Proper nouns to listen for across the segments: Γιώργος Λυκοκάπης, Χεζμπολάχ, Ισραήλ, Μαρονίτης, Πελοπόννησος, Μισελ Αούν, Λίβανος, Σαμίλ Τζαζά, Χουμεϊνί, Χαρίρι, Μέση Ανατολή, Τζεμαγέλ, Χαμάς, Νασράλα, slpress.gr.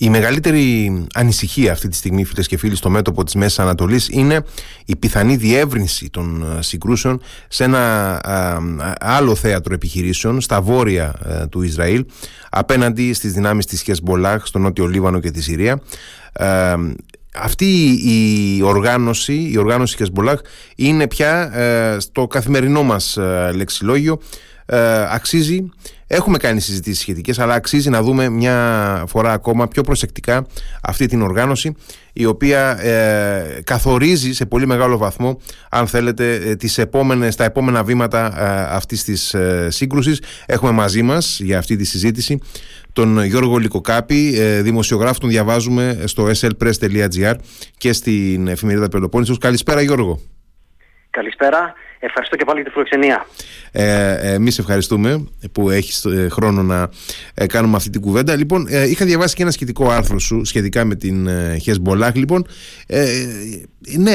Η μεγαλύτερη ανησυχία αυτή τη στιγμή, φίλες και φίλοι, στο μέτωπο της Μέσης Ανατολής είναι η πιθανή διεύρυνση των συγκρούσεων σε ένα άλλο θέατρο επιχειρήσεων στα βόρεια του Ισραήλ απέναντι στις δυνάμεις της Χεζμπολάχ στο νότιο Λίβανο και τη Συρία. Αυτή η οργάνωση Χεζμπολάχ είναι πια στο καθημερινό μας λεξιλόγιο. Αξίζει, έχουμε κάνει συζητήσεις σχετικές, αλλά αξίζει να δούμε μια φορά ακόμα πιο προσεκτικά αυτή την οργάνωση, η οποία καθορίζει σε πολύ μεγάλο βαθμό, αν θέλετε, τα επόμενα βήματα αυτής της σύγκρουσης. Έχουμε μαζί μας για αυτή τη συζήτηση τον Γιώργο Λυκοκάπη, δημοσιογράφο, τον διαβάζουμε στο slpress.gr και στην εφημερίδα Πελοπόννησος. Καλησπέρα, Γιώργο. Καλησπέρα. Ευχαριστώ και πάλι για τη φιλοξενία. Εμείς ευχαριστούμε που έχεις χρόνο να κάνουμε αυτή την κουβέντα. Λοιπόν, είχα διαβάσει και ένα σχετικό άρθρο σου σχετικά με την Χεζμπολάχ. Λοιπόν, ναι,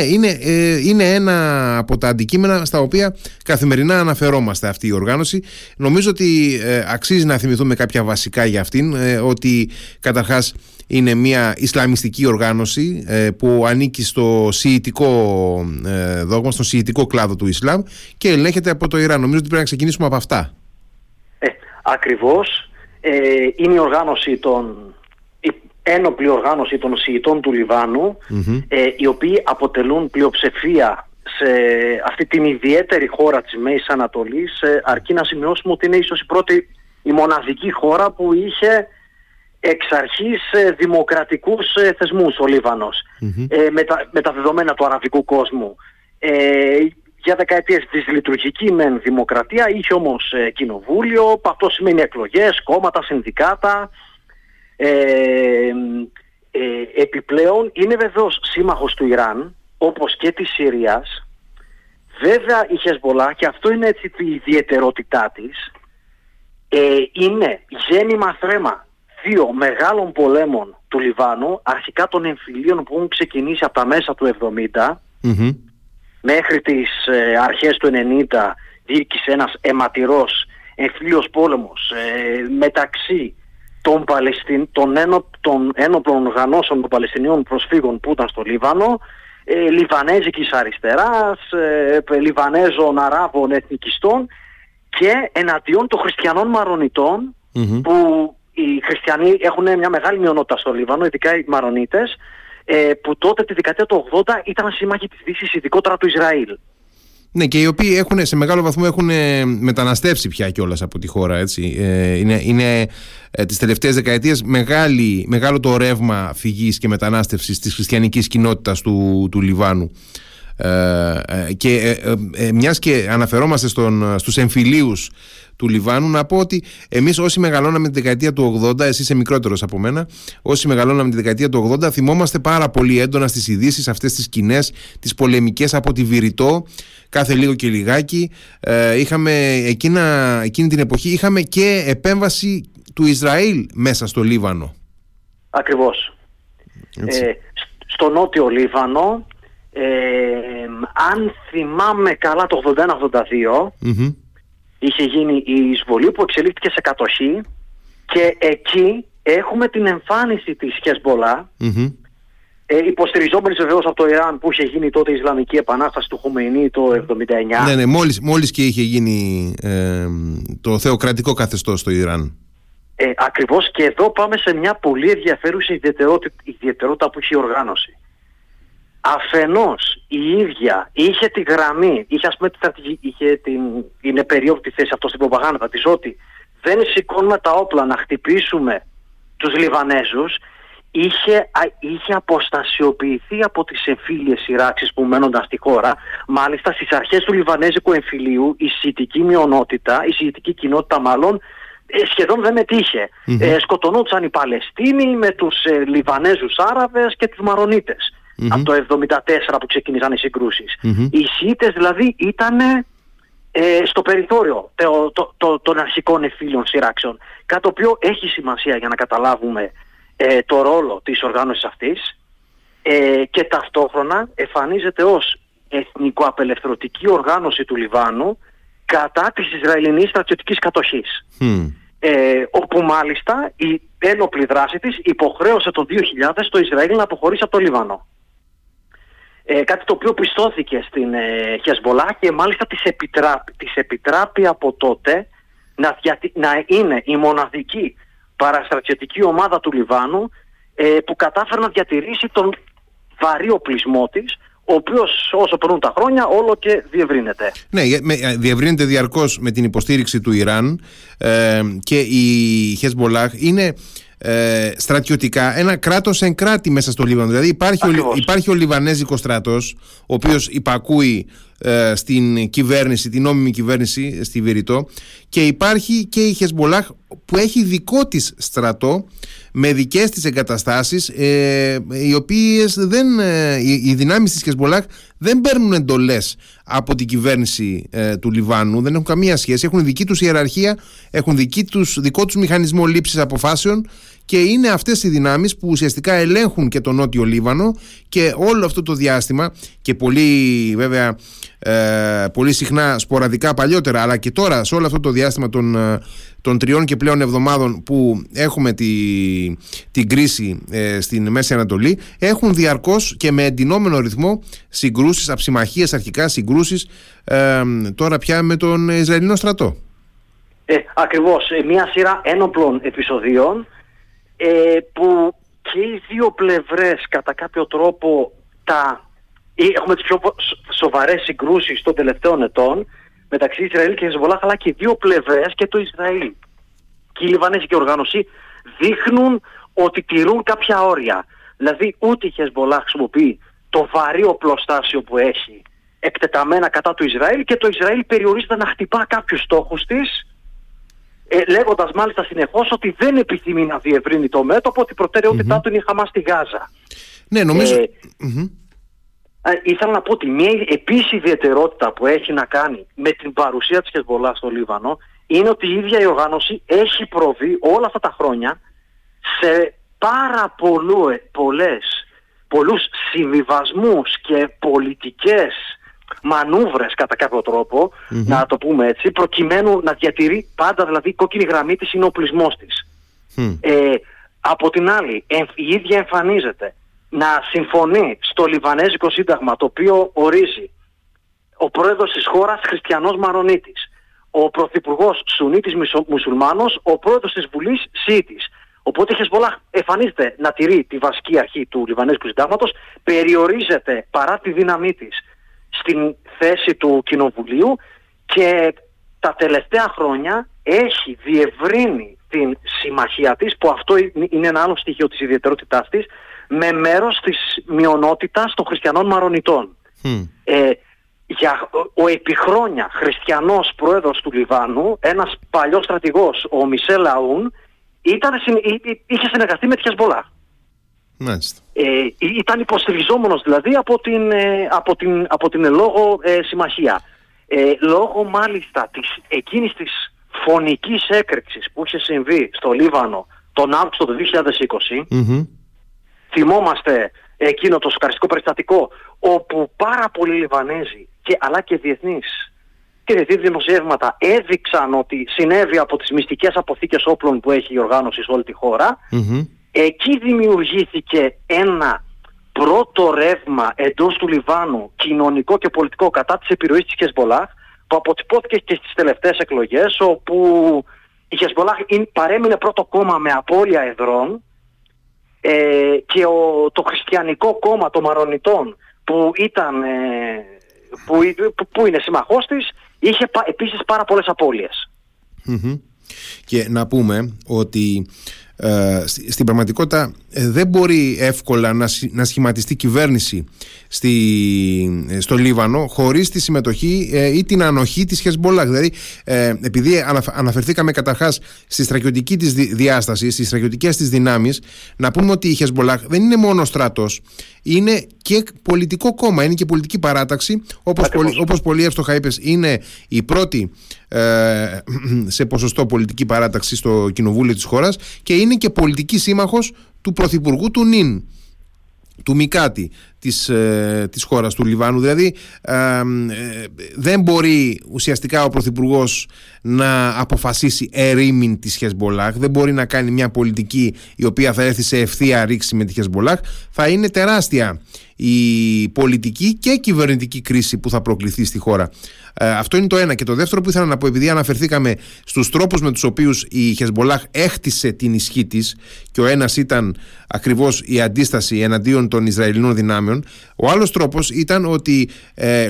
είναι ένα από τα αντικείμενα στα οποία καθημερινά αναφερόμαστε, αυτή η οργάνωση. Νομίζω ότι αξίζει να θυμηθούμε κάποια βασικά για αυτήν, ότι καταρχάς είναι μια ισλαμιστική οργάνωση που ανήκει στο σιητικό δόγμα, στον σιητικό κλάδο του Ισλάμ και ελέγχεται από το Ιράν. Νομίζω ότι πρέπει να ξεκινήσουμε από αυτά. Ακριβώς. Είναι η οργάνωση η ένοπλη οργάνωση των σιητών του Λιβάνου, mm-hmm. Οι οποίοι αποτελούν πλειοψηφία σε αυτή την ιδιαίτερη χώρα της Μέσης Ανατολής, αρκεί να σημειώσουμε ότι είναι ίσως η μοναδική χώρα που είχε εξ αρχής δημοκρατικούς θεσμούς ο Λίβανος, mm-hmm. Με τα δεδομένα του αραβικού κόσμου. Για δεκαετίες της λειτουργική μεν δημοκρατία, είχε όμως κοινοβούλιο, αυτό σημαίνει εκλογές, κόμματα, συνδικάτα. Επιπλέον είναι βεβαίως σύμμαχος του Ιράν, όπως και της Συρίας. Βέβαια η Χεζμπολάχ, και αυτό είναι έτσι η ιδιαιτερότητά της, είναι γέννημα θρέμα δύο μεγάλων πολέμων του Λιβάνου, αρχικά των εμφυλίων που έχουν ξεκινήσει από τα μέσα του 70, mm-hmm. μέχρι τις αρχές του 90 διήρκησε ένας αιματηρός εμφυλίος πόλεμος μεταξύ των ένοπλων οργανώσεων των Παλαιστινίων προσφύγων που ήταν στο Λίβανο, Λιβανέζικης αριστεράς, Λιβανέζων Αράβων εθνικιστών και εναντίον των χριστιανών Μαρονιτών, mm-hmm. που οι χριστιανοί έχουν μια μεγάλη μειονότητα στο Λίβανο, ειδικά οι Μαρονίτες, που τότε τη δεκαετία του 80 ήταν σύμμαχοι της Δύσης, ειδικότερα του Ισραήλ. Ναι, και οι οποίοι σε μεγάλο βαθμό έχουν μεταναστεύσει πια κιόλας από τη χώρα, έτσι. Είναι τις τελευταίες δεκαετίες μεγάλο το ρεύμα φυγής και μετανάστευσης της χριστιανικής κοινότητας του Λιβάνου. Και μιας και αναφερόμαστε στους εμφυλίους του Λιβάνου, να πω ότι εμείς όσοι μεγαλώναμε τη δεκαετία του 80, εσύ είσαι μικρότερος από μένα, όσοι μεγαλώναμε τη δεκαετία του 80 θυμόμαστε πάρα πολύ έντονα στις ειδήσεις αυτές τις σκηνές, τις πολεμικές από τη Βηρητό, κάθε λίγο και λιγάκι. Εκείνη την εποχή είχαμε και επέμβαση του Ισραήλ μέσα στο Λίβανο. Ακριβώς. Στο νότιο Λίβανο, αν θυμάμαι καλά το 81-82, mm-hmm. είχε γίνει η εισβολή που εξελίχθηκε σε κατοχή και εκεί έχουμε την εμφάνιση της Χεζμπολάχ, mm-hmm. Υποστηριζόμενης βεβαίως από το Ιράν που είχε γίνει τότε η Ισλαμική Επανάσταση του Χουμεϊνί το 79. Ναι, μόλις και είχε γίνει το θεοκρατικό καθεστώς στο Ιράν. Ακριβώς, και εδώ πάμε σε μια πολύ ενδιαφέρουσα ιδιαιτερότητα που είχε η οργάνωση. Αφενός η ίδια είχε τη γραμμή, είναι περίοδο τη θέση αυτό στην προπαγάνδα της, ότι δεν σηκώνουμε τα όπλα να χτυπήσουμε τους Λιβανέζους. Είχε αποστασιοποιηθεί από τις εμφύλιες σειράξεις που μένονταν στη χώρα. Μάλιστα στις αρχές του Λιβανέζικου εμφυλίου η σιητική κοινότητα μάλλον, σχεδόν δεν μετήχε. Mm-hmm. Σκοτωνόντουσαν οι Παλαιστίνοι με τους Λιβανέζους Άραβες και τους Μαρονίτες. Mm-hmm. Από το 1974 που ξεκίνησαν οι συγκρούσεις. Mm-hmm. Οι Σιήτες δηλαδή ήταν στο περιθώριο των αρχικών εμφύλιων σειράξεων. Κάτι το οποίο έχει σημασία για να καταλάβουμε το ρόλο της οργάνωσης αυτής, και ταυτόχρονα εμφανίζεται ως εθνικοαπελευθερωτική οργάνωση του Λιβάνου κατά της Ισραηλινής στρατιωτικής κατοχής. Mm. όπου μάλιστα η ένοπλη δράση της υποχρέωσε το 2000 το Ισραήλ να αποχωρήσει από το Λίβανο. Κάτι το οποίο πιστώθηκε στην Χεζμπολάχ και μάλιστα της επιτράπει από τότε να είναι η μοναδική παραστρατιωτική ομάδα του Λιβάνου που κατάφερε να διατηρήσει τον βαρύ οπλισμό της, ο οποίος όσο περνούν τα χρόνια όλο και διευρύνεται. Ναι, διευρύνεται διαρκώς με την υποστήριξη του Ιράν και η Χεζμπολάχ είναι στρατιωτικά ένα κράτος εν κράτη μέσα στο Λίβανο. Δηλαδή υπάρχει ο Λιβανέζικος στρατός, ο οποίος υπακούει στην κυβέρνηση, την νόμιμη κυβέρνηση στη Βηρητό, και υπάρχει και η Χεζμπολάχ που έχει δικό της στρατό με δικές της εγκαταστάσεις, οι δυνάμεις της Χεζμπολάχ δεν παίρνουν εντολές από την κυβέρνηση του Λιβάνου, δεν έχουν καμία σχέση, έχουν δική τους ιεραρχία, έχουν δικό τους μηχανισμό λήψης αποφάσεων, και είναι αυτές οι δυνάμεις που ουσιαστικά ελέγχουν και τον Νότιο Λίβανο και όλο αυτό το διάστημα, και πολύ βέβαια πολύ συχνά σποραδικά παλιότερα, αλλά και τώρα σε όλο αυτό το διάστημα των 3 και πλέον εβδομάδων που έχουμε την κρίση στην Μέση Ανατολή, έχουν διαρκώς και με εντυνόμενο ρυθμό συγκρούσεις, αψημαχίες αρχικά, συγκρούσεις τώρα πια με τον Ισραηλινό στρατό. Ακριβώς, μια σειρά ένοπλων επεισοδίων που και οι δύο πλευρές κατά κάποιο τρόπο έχουμε τις πιο σοβαρές συγκρούσεις των τελευταίων ετών μεταξύ Ισραήλ και Χεζμπολάχ, αλλά και οι δύο πλευρές και το Ισραήλ και η Λιβανέζικη οργάνωση δείχνουν ότι τηρούν κάποια όρια. Δηλαδή ούτε η Χεζμπολάχ χρησιμοποιεί το βαρύ οπλοστάσιο που έχει εκτεταμένα κατά του Ισραήλ, και το Ισραήλ περιορίζεται να χτυπά κάποιους στόχους της, λέγοντας μάλιστα συνεχώς ότι δεν επιθυμεί να διευρύνει το μέτωπο, ότι η προτεραιότητά του είναι η Χαμάς στη Γάζα. Ναι, νομίζω. Ήθελα να πω ότι μια επίσης ιδιαιτερότητα που έχει να κάνει με την παρουσία της Χεζμπολάχ στο Λίβανο είναι ότι η ίδια η οργάνωση έχει προβεί όλα αυτά τα χρόνια σε πάρα πολλούς συμβιβασμούς και πολιτικές μανούβρες κατά κάποιο τρόπο, να το πούμε έτσι, προκειμένου να διατηρεί πάντα, δηλαδή η κόκκινη γραμμή της είναι ο οπλισμός της. Από την άλλη, η ίδια εμφανίζεται να συμφωνεί στο Λιβανέζικο Σύνταγμα, το οποίο ορίζει ο πρόεδρος της χώρας χριστιανός Μαρονίτης, ο πρωθυπουργός Σουνίτης μουσουλμάνος, ο πρόεδρος της Βουλής Σιήτης. Οπότε η Χεζμπολάχ εμφανίζεται να τηρεί τη βασική αρχή του Λιβανέζικου Συντάγματος, περιορίζεται παρά τη δύναμή της στην θέση του Κοινοβουλίου, και τα τελευταία χρόνια έχει διευρύνει την συμμαχία της, που αυτό είναι ένα άλλο στοιχείο της ιδιαιτερότητάς της, με μέρος της μειονότητας των χριστιανών Μαρονιτών. Ο επιχρόνια χριστιανός πρόεδρος του Λιβάνου, ένας παλιός στρατηγός, ο Μισελ Αούν, είχε συνεργαστεί με τη Χεζμπολάχ. Ήταν υποστηριζόμενος δηλαδή από την ελόγω συμμαχία. Λόγω μάλιστα εκείνης της φωνικής έκρηξης που είχε συμβεί στο Λίβανο τον Αύγουστο του 2020, θυμόμαστε εκείνο το σοκαριστικό περιστατικό όπου πάρα πολλοί Λιβανέζοι αλλά και διεθνείς και διεθνείς δημοσιεύματα έδειξαν ότι συνέβη από τις μυστικές αποθήκες όπλων που έχει η οργάνωση σε όλη τη χώρα. Εκεί δημιουργήθηκε ένα πρώτο ρεύμα εντός του Λιβάνου, κοινωνικό και πολιτικό, κατά της επιρροής της Χεζμπολάχ, που αποτυπώθηκε και στις τελευταίες εκλογές, όπου η Χεζμπολάχ παρέμεινε πρώτο κόμμα με απώλεια εδρών, και το χριστιανικό κόμμα των Μαρονιτών που είναι συμμαχός της, είχε επίσης πάρα πολλές απώλειες. Και να πούμε ότι στην πραγματικότητα δεν μπορεί εύκολα να σχηματιστεί κυβέρνηση στο Λίβανο χωρίς τη συμμετοχή ή την ανοχή της Χεζμπολάχ. Δηλαδή, επειδή αναφερθήκαμε καταρχάς στη στρατιωτική της διάσταση, στις στρατιωτικές της δυνάμεις, να πούμε ότι η Χεζμπολάχ δεν είναι μόνο στρατός, είναι και πολιτικό κόμμα, είναι και πολιτική παράταξη. Όπως πολύ εύστοχα είπες, είναι η πρώτη σε ποσοστό πολιτική παράταξη στο κοινοβούλιο της χώρας, και είναι και πολιτική σύμμαχος του πρωθυπουργού του Νιν, του Μικάτη, της χώρας του Λιβάνου. Δηλαδή δεν μπορεί ουσιαστικά ο Πρωθυπουργός να αποφασίσει ερήμην της Χεζμπολάχ, δεν μπορεί να κάνει μια πολιτική η οποία θα έρθει σε ευθεία ρήξη με τη Χεζμπολάχ. Θα είναι τεράστια η πολιτική και κυβερνητική κρίση που θα προκληθεί στη χώρα. Αυτό είναι το ένα. Και το δεύτερο που ήθελα να πω, επειδή αναφερθήκαμε στους τρόπους με τους οποίους η Χεζμπολάχ έχτισε την ισχύ της, και ο ένας ήταν ακριβώς η αντίσταση εναντίον των Ισραηλινών δυνάμεων, ο άλλος τρόπος ήταν ότι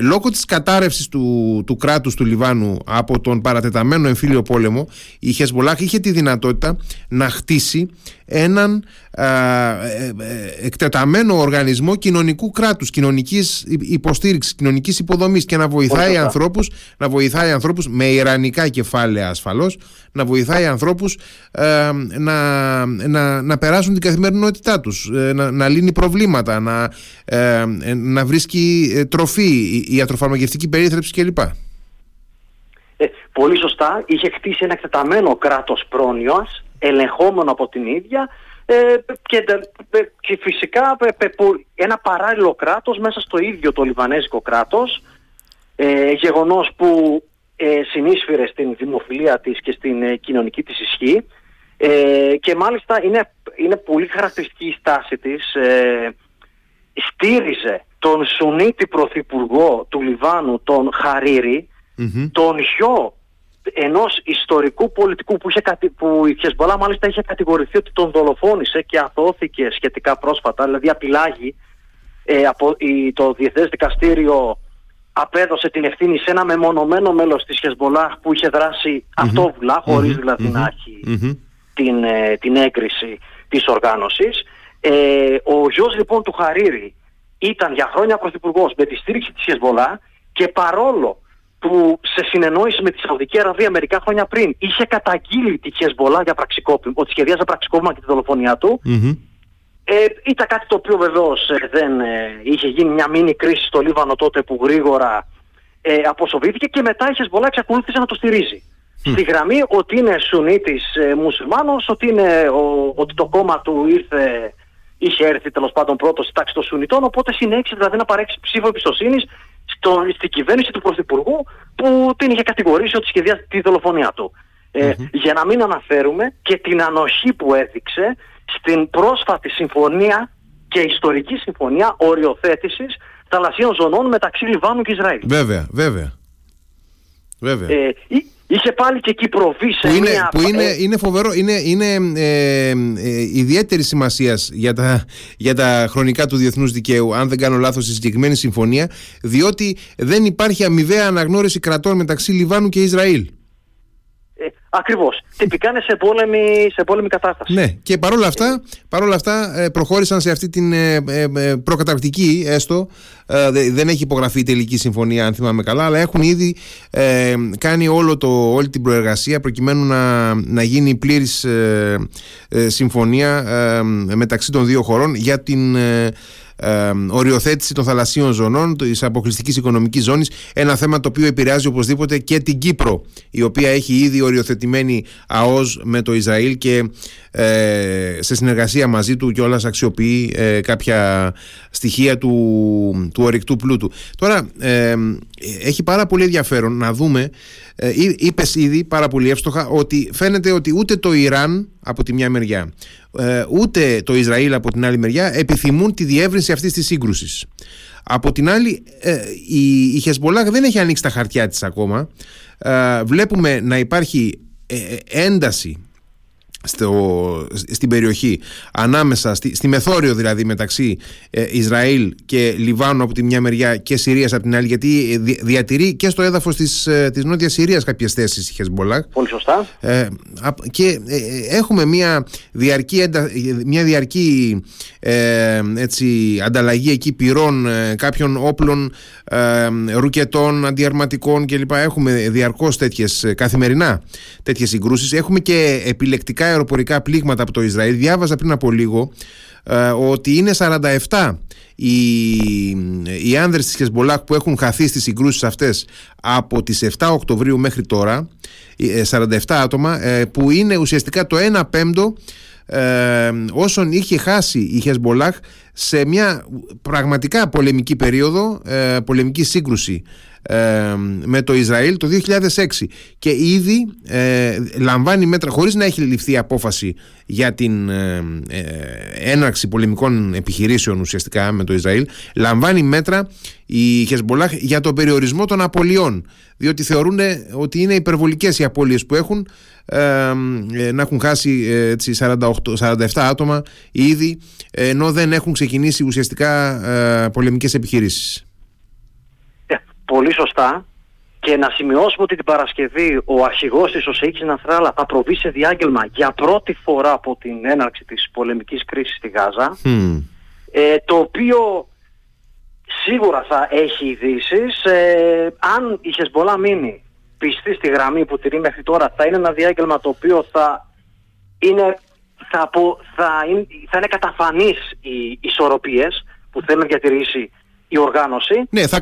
λόγω της κατάρρευσης του κράτους του Λιβάνου από τον παρατεταμένο εμφύλιο πόλεμο, η Χεζμπολάχ είχε τη δυνατότητα να χτίσει έναν εκτεταμένο οργανισμό κοινωνικού κράτους, κοινωνικής υποστήριξης, κοινωνικής υποδομής, και να βοηθάει ανθρώπους με ιρανικά κεφάλαια ασφαλώς, να βοηθάει ανθρώπους να περάσουν την καθημερινότητά τους, να λύνει προβλήματα, να βρίσκει τροφή, ιατροφαρμακευτική περίθρεψη κλπ. Πολύ σωστά, είχε χτίσει ένα εκτεταμένο κράτος πρόνοιας, ελεγχόμενο από την ίδια, και φυσικά ένα παράλληλο κράτος μέσα στο ίδιο το λιβανέζικο κράτος, γεγονός που συνείσφερε στην δημοφιλία της και στην κοινωνική της ισχύ, και μάλιστα είναι πολύ χαρακτηριστική η στάση της. Στήριζε τον Σουνίτη πρωθυπουργό του Λιβάνου, τον Χαρίρι, τον γιο ενός ιστορικού πολιτικού που η Χεζμπολάχ μάλιστα είχε κατηγορηθεί ότι τον δολοφόνησε και αθώθηκε σχετικά πρόσφατα, δηλαδή απειλάγει, το Διεθνές Δικαστήριο απέδωσε την ευθύνη σε ένα μεμονωμένο μέλος της Χεζμπολάχ που είχε δράσει αυτόβουλα, χωρίς δηλαδή να έχει την έγκριση της οργάνωσης. Ο γιος λοιπόν του Χαρίρι ήταν για χρόνια πρωθυπουργός με τη στήριξη της Χεζμπολάχ, και παρόλο που σε συνεννόηση με τη Σαουδική Αραβία μερικά χρόνια πριν είχε καταγγείλει τη Χεζμπολάχ για πραξικόπημα, ότι σχεδιάζε πραξικόπημα και τη δολοφονία του, ήταν κάτι το οποίο βεβαίως δεν είχε γίνει μια μίνι κρίση στο Λίβανο τότε, που γρήγορα αποσοβήθηκε, και μετά η Χεζμπολάχ εξακολούθησε να το στηρίζει. Στη γραμμή ότι είναι Σουνίτης μουσουλμάνος, ότι το κόμμα του είχε έρθει τέλος πάντων πρώτος στη τάξη των Σουνιτών, οπότε συνέχισε δηλαδή να παρέξει ψήφο εμπιστοσύνης στην κυβέρνηση του Πρωθυπουργού που την είχε κατηγορήσει ότι σχεδίασε τη δολοφονία του. Για να μην αναφέρουμε και την ανοχή που έδειξε στην πρόσφατη συμφωνία και ιστορική συμφωνία οριοθέτησης θαλασσίων ζωνών μεταξύ Λιβάνου και Ισραήλ. Βέβαια. Είχε πάλι και εκεί προβεί σε μια... Είναι φοβερό, είναι ιδιαίτερη σημασία για τα χρονικά του διεθνούς δικαίου, αν δεν κάνω λάθος, η συγκεκριμένη συμφωνία, διότι δεν υπάρχει αμοιβαία αναγνώριση κρατών μεταξύ Λιβάνου και Ισραήλ. Ακριβώς. Τυπικά είναι σε πόλεμη κατάσταση. Ναι, και παρόλα αυτά προχώρησαν σε αυτή την προκαταρκτική, έστω, δεν έχει υπογραφεί η τελική συμφωνία, αν θυμάμαι καλά, αλλά έχουν ήδη κάνει όλη την προεργασία προκειμένου να γίνει πλήρης συμφωνία μεταξύ των δύο χωρών για την οριοθέτηση των θαλασσίων ζωνών, της αποκλειστικής οικονομικής ζώνης, ένα θέμα το οποίο επηρεάζει οπωσδήποτε και την Κύπρο, η οποία έχει ήδη οριοθετημένη ΑΟΣ με το Ισραήλ και σε συνεργασία μαζί του κιόλας αξιοποιεί κάποια στοιχεία του ορυκτού πλούτου. Τώρα έχει πάρα πολύ ενδιαφέρον να δούμε, είπες ήδη πάρα πολύ εύστοχα, ότι φαίνεται ότι ούτε το Ιράν από τη μια μεριά, ούτε το Ισραήλ από την άλλη μεριά επιθυμούν τη διεύρυνση αυτής της σύγκρουσης. Από την άλλη, η Χεζμπολάχ δεν έχει ανοίξει τα χαρτιά της ακόμα. Βλέπουμε να υπάρχει ένταση στην περιοχή, ανάμεσα στη μεθόριο δηλαδή, μεταξύ Ισραήλ και Λιβάνου από τη μια μεριά και Συρίας από την άλλη, γιατί διατηρεί και στο έδαφος της Νότιας Συρίας κάποιες θέσεις η Χεζμπολάχ. Πολύ σωστά. Και έχουμε μια διαρκή έτσι, ανταλλαγή εκεί πυρών, κάποιων όπλων, ρουκετών, αντιαρματικών κλπ. Έχουμε διαρκώς καθημερινά τέτοιες συγκρούσεις. Έχουμε και επιλεκτικά αεροπορικά πλήγματα από το Ισραήλ. Διάβαζα πριν από λίγο ότι είναι 47 οι άνδρες της Χεζμπολάχ που έχουν χαθεί στις συγκρούσεις αυτές από τις 7 Οκτωβρίου μέχρι τώρα, 47 άτομα, που είναι ουσιαστικά το 1/5 όσων είχε χάσει η Χεζμπολάχ σε μια πραγματικά πολεμική περίοδο, πολεμική σύγκρουση με το Ισραήλ το 2006, και ήδη λαμβάνει μέτρα χωρίς να έχει ληφθεί απόφαση για την έναρξη πολεμικών επιχειρήσεων ουσιαστικά με το Ισραήλ. Λαμβάνει μέτρα η Χεζμπολάχ για τον περιορισμό των απολειών, διότι θεωρούν ότι είναι υπερβολικές οι απώλειες που έχουν, να έχουν χάσει 47 άτομα ήδη, ενώ δεν έχουν ξεκινήσει ουσιαστικά πολεμικές επιχειρήσεις. Πολύ σωστά, και να σημειώσουμε ότι την Παρασκευή ο αρχηγός της, ο Σεΐκης Νασράλα, θα προβεί σε διάγγελμα για πρώτη φορά από την έναρξη της πολεμικής κρίσης στη Γάζα, το οποίο σίγουρα θα έχει ειδήσεις. Αν η Χεζμπολάχ μείνει πιστή στη γραμμή που τηρεί μέχρι τώρα, θα είναι ένα διάγγελμα το οποίο θα είναι καταφανής οι ισορροπίες που θέλει να διατηρήσει η οργάνωση. Ναι, θα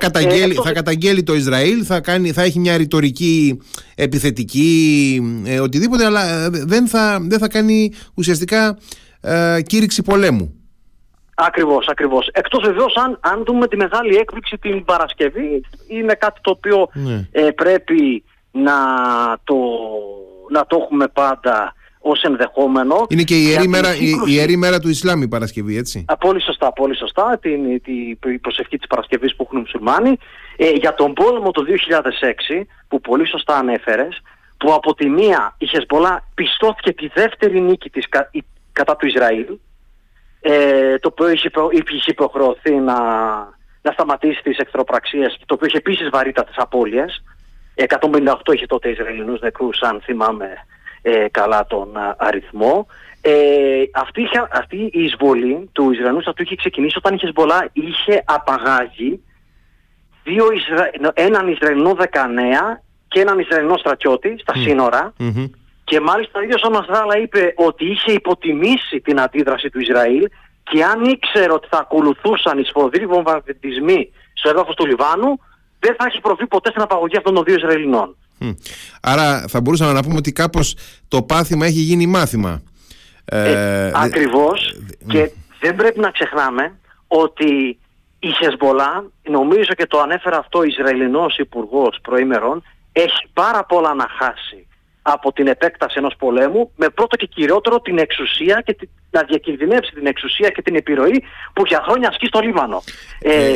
καταγγέλει το Ισραήλ, θα έχει μια ρητορική επιθετική, οτιδήποτε, αλλά δεν θα κάνει ουσιαστικά κήρυξη πολέμου. Ακριβώς. Εκτός βεβαίως αν δούμε τη μεγάλη έκπληξη την Παρασκευή, είναι κάτι το οποίο πρέπει να το έχουμε πάντα ως ενδεχόμενο. Είναι και η ιερή μέρα του Ισλάμ η Παρασκευή, έτσι. Πολύ σωστά. Η προσευχή της Παρασκευής που έχουν οι μουσουλμάνοι. Για τον πόλεμο το 2006, που πολύ σωστά ανέφερες, που από τη μία η Χεζμπολάχ πιστώθηκε τη δεύτερη νίκη της κατά του Ισραήλ, το οποίο είχε υποχρεωθεί να σταματήσει τις εχθροπραξίες, το οποίο είχε επίσης βαρύτατες απώλειες. 158 είχε τότε Ισραηλινούς νεκρούς, αν θυμάμαι καλά τον αριθμό. Αυτή η εισβολή του Ισραηλινού στρατού είχε ξεκινήσει όταν η Χεζμπολάχ είχε απαγάγει έναν Ισραηλινό 19 και έναν Ισραηλινό στρατιώτη στα σύνορα, και μάλιστα ο ίδιος ο Νασράλα είπε ότι είχε υποτιμήσει την αντίδραση του Ισραήλ, και αν ήξερε ότι θα ακολουθούσαν οι σφοδροί βομβαρδισμοί στο έδαφος του Λιβάνου, δεν θα έχει προβεί ποτέ στην απαγωγή αυτών των δύο Ισραηλινών. Άρα θα μπορούσαμε να πούμε ότι κάπως το πάθημα έχει γίνει μάθημα. Ακριβώς. Και δεν πρέπει να ξεχνάμε ότι η Χεζμπολάχ, νομίζω, και το ανέφερα αυτό ο Ισραηλινός υπουργός προήμερων, έχει πάρα πολλά να χάσει από την επέκταση ενός πολέμου, με πρώτο και κυριότερο την εξουσία, και να διακινδυνεύσει την εξουσία και την επιρροή που για χρόνια ασκεί στο Λίβανο.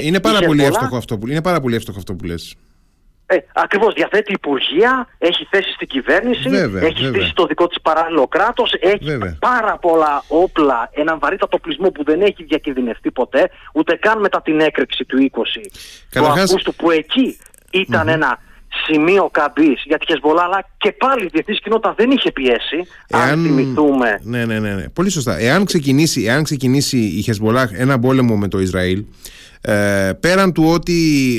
Είναι πάρα πολύ εύστοχο αυτό που λες. Ακριβώς, διαθέτει υπουργεία, έχει θέση στην κυβέρνηση, έχει στήσει το δικό της παράλληλο κράτος, έχει πάρα πολλά όπλα, έναν βαρύτατο πλεισμό που δεν έχει διακινδυνευτεί ποτέ, ούτε καν μετά την έκρηξη του 20 του Αυγούστου, που εκεί ήταν ένα σημείο καμπής για τη Χεζμπολάχ, αλλά και πάλι η διεθνής κοινότητα δεν είχε πιέσει. Αν θυμηθούμε. Ναι. Πολύ σωστά. Εάν ξεκινήσει η Χεζμπολάχ ένα πόλεμο με το Ισραήλ, πέραν του ότι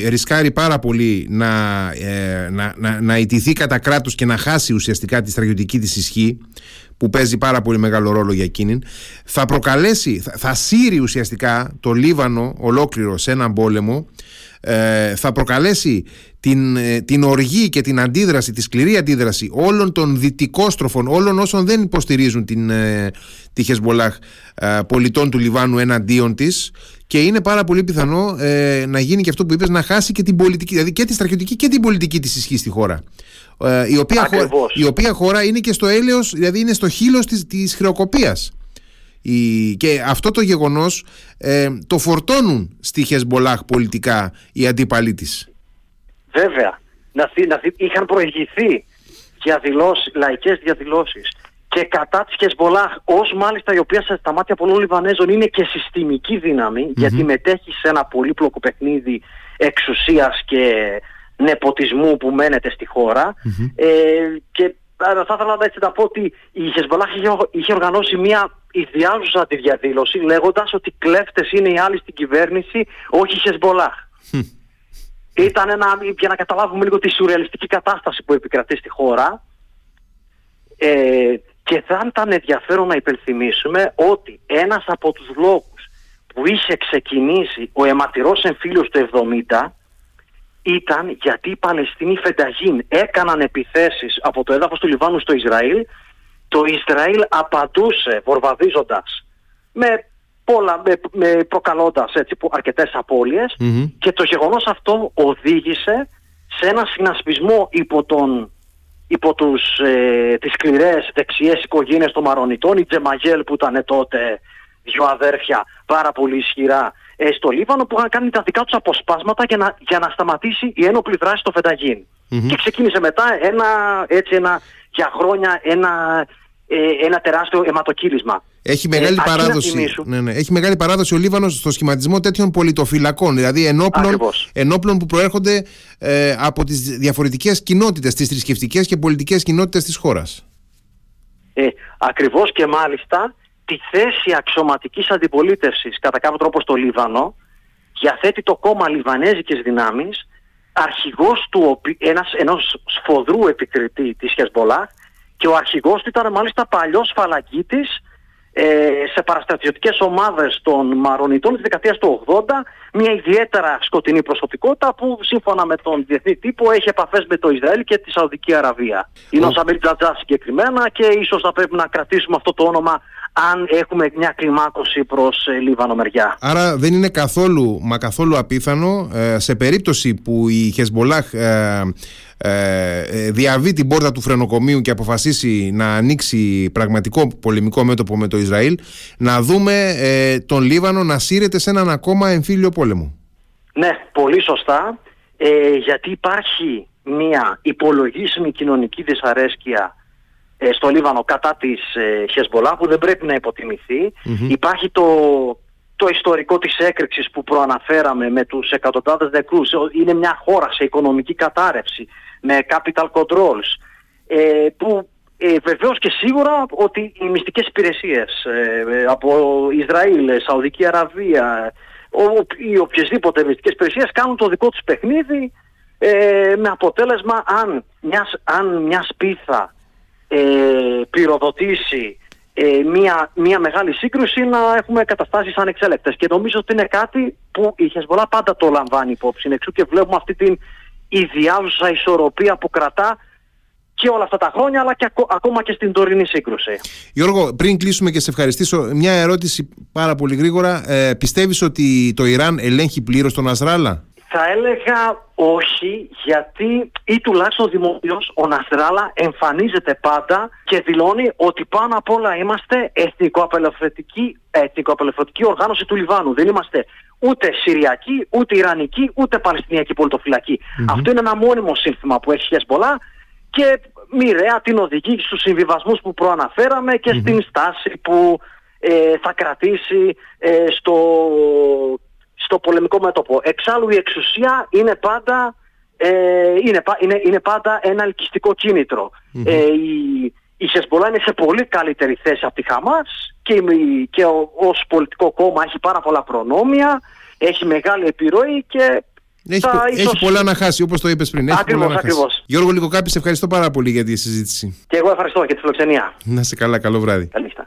ρισκάρει πάρα πολύ να ιτηθεί κατά κράτος και να χάσει ουσιαστικά τη στρατιωτική της ισχύ, που παίζει πάρα πολύ μεγάλο ρόλο για εκείνην, θα προκαλέσει, θα σύρει ουσιαστικά το Λίβανο ολόκληρο σε έναν πόλεμο, θα προκαλέσει την οργή και την αντίδραση, τη σκληρή αντίδραση όλων των δυτικόστροφων, όλων όσων δεν υποστηρίζουν τη Χεζμπολάχ, πολιτών του Λιβάνου εναντίον της, και είναι πάρα πολύ πιθανό να γίνει και αυτό που είπες, να χάσει και την πολιτική, δηλαδή και τη στρατιωτική και την πολιτική της ισχύ στη χώρα, η οποία χώρα είναι και στο έλεος, δηλαδή είναι στο χείλος της χρεοκοπίας. Και αυτό το γεγονός το φορτώνουν στη Χεζμπολάχ πολιτικά οι αντίπαλοι της. Βέβαια, είχαν προηγηθεί λαϊκές διαδηλώσεις και κατά της Χεζμπολάχ, ως μάλιστα η οποία στα μάτια πολλών Λιβανέζων είναι και συστημική δύναμη, γιατί μετέχει σε ένα πολύπλοκο παιχνίδι εξουσίας και νεποτισμού που μένεται στη χώρα. Και θα ήθελα να πω ότι η Χεζμπολάχ είχε οργανώσει μια ιδιάζουσα αντιδιαδήλωση, λέγοντας ότι κλέφτες είναι οι άλλοι στην κυβέρνηση, όχι η Χεζμπολάχ. Ήταν για να καταλάβουμε λίγο τη σουρεαλιστική κατάσταση που επικρατεί στη χώρα, και θα ήταν ενδιαφέρον να υπενθυμίσουμε ότι ένας από τους λόγους που είχε ξεκινήσει ο αιματηρός εμφύλιος του 70 ήταν γιατί οι Παλαιστινοί φενταγίν έκαναν επιθέσεις από το έδαφος του Λιβάνου στο Ισραήλ. Το Ισραήλ απαντούσε βομβαρδίζοντας με πολλά, προκαλώντας αρκετές απώλειες, mm-hmm. και το γεγονός αυτό οδήγησε σε ένα συνασπισμό υπό τις σκληρές δεξιές οικογένειες των Μαρονιτών, η Τζεμαγέλ που ήταν τότε δυο αδέρφια πάρα πολύ ισχυρά στο Λίβανο, που είχαν κάνει τα δικά τους αποσπάσματα για να σταματήσει η ένοπλη δράση στο Φενταγίν. Mm-hmm. Και ξεκίνησε μετά για χρόνια ένα τεράστιο αιματοκύλισμα. Έχει μεγάλη παράδοση. Ναι. Έχει μεγάλη παράδοση ο Λίβανος στο σχηματισμό τέτοιων πολιτοφυλακών, δηλαδή ενόπλων που προέρχονται από τις διαφορετικές κοινότητες, τις θρησκευτικές και πολιτικές κοινότητες της χώρας. Ακριβώς, και μάλιστα τη θέση αξιωματικής αντιπολίτευσης κατά κάποιο τρόπο στο Λίβανο διαθέτει το κόμμα Λιβανέζικες Δυνάμεις, αρχηγός του ενός σφοδρού επικριτή της Χεζμπολάχ, και ο αρχηγός του ήταν μάλιστα παλιός φαλακίτης σε παραστρατιωτικές ομάδες των Μαρονιτών της δεκαετίας του 80, μια ιδιαίτερα σκοτεινή προσωπικότητα που σύμφωνα με τον διεθνή τύπο έχει επαφές με το Ισραήλ και τη Σαουδική Αραβία. Είναι ο Σαμίλ Τζαζά συγκεκριμένα, και ίσως θα πρέπει να κρατήσουμε αυτό το όνομα αν έχουμε μια κλιμάκωση προς Λίβανο μεριά. Άρα δεν είναι καθόλου απίθανο σε περίπτωση που η Χεζμπολάχ διαβεί την πόρτα του φρενοκομείου και αποφασίσει να ανοίξει πραγματικό πολεμικό μέτωπο με το Ισραήλ, να δούμε τον Λίβανο να σύρεται σε έναν ακόμα εμφύλιο πόλεμο. Ναι, πολύ σωστά, γιατί υπάρχει μια υπολογίσιμη κοινωνική δυσαρέσκεια στο Λίβανο κατά της Χεζμπολάχ που δεν πρέπει να υποτιμηθεί. Mm-hmm. Υπάρχει το ιστορικό της έκρηξης που προαναφέραμε με τους εκατοντάδες νεκρούς. Είναι μια χώρα σε οικονομική κατάρρευση με capital controls, που βεβαίως και σίγουρα ότι οι μυστικές υπηρεσίες από Ισραήλ, Σαουδική Αραβία, οι οποιασδήποτε μυστικές υπηρεσίες κάνουν το δικό τους παιχνίδι, με αποτέλεσμα αν μια σπίθα πυροδοτήσει μια μεγάλη σύγκρουση να έχουμε καταστάσεις ανεξέλεκτες, και νομίζω ότι είναι κάτι που η Χεζμπολάχ πάντα το λαμβάνει υπόψη, εξού και βλέπουμε αυτή την ιδιάζουσα ισορροπία που κρατά και όλα αυτά τα χρόνια, αλλά και ακόμα και στην τωρινή σύγκρουση. Γιώργο, πριν κλείσουμε και σε ευχαριστήσω, μια ερώτηση πάρα πολύ γρήγορα. Πιστεύεις ότι το Ιράν ελέγχει πλήρως τον Νασράλα? Θα έλεγα όχι, γιατί ή τουλάχιστον δημοσίως ο Νασράλα εμφανίζεται πάντα και δηλώνει ότι πάνω απ' όλα είμαστε εθνικοαπελευθερωτική οργάνωση του Λιβάνου. Δεν είμαστε ούτε Συριακή, ούτε Ιρανική, ούτε Παλαιστινιακή πολιτοφυλακή. Mm-hmm. Αυτό είναι ένα μόνιμο σύνθημα που έχει η Χεζμπολάχ και μοιραία την οδηγεί στους συμβιβασμούς που προαναφέραμε και mm-hmm. στην στάση που θα κρατήσει στο πολεμικό μέτωπο. Εξάλλου η εξουσία είναι πάντα ένα ελκυστικό κίνητρο. Mm-hmm. Η Χεζμπολάχ είναι σε πολύ καλύτερη θέση από τη Χαμάς και ως πολιτικό κόμμα έχει πάρα πολλά προνόμια, έχει μεγάλη επιρροή και έχει πολλά να χάσει, όπως το είπες πριν. Ακριβώς. Γιώργο Λυκοκάπη, σε ευχαριστώ πάρα πολύ για τη συζήτηση. Και εγώ ευχαριστώ για τη φιλοξενία. Να είσαι καλά, καλό βράδυ. Καλή νύχτα.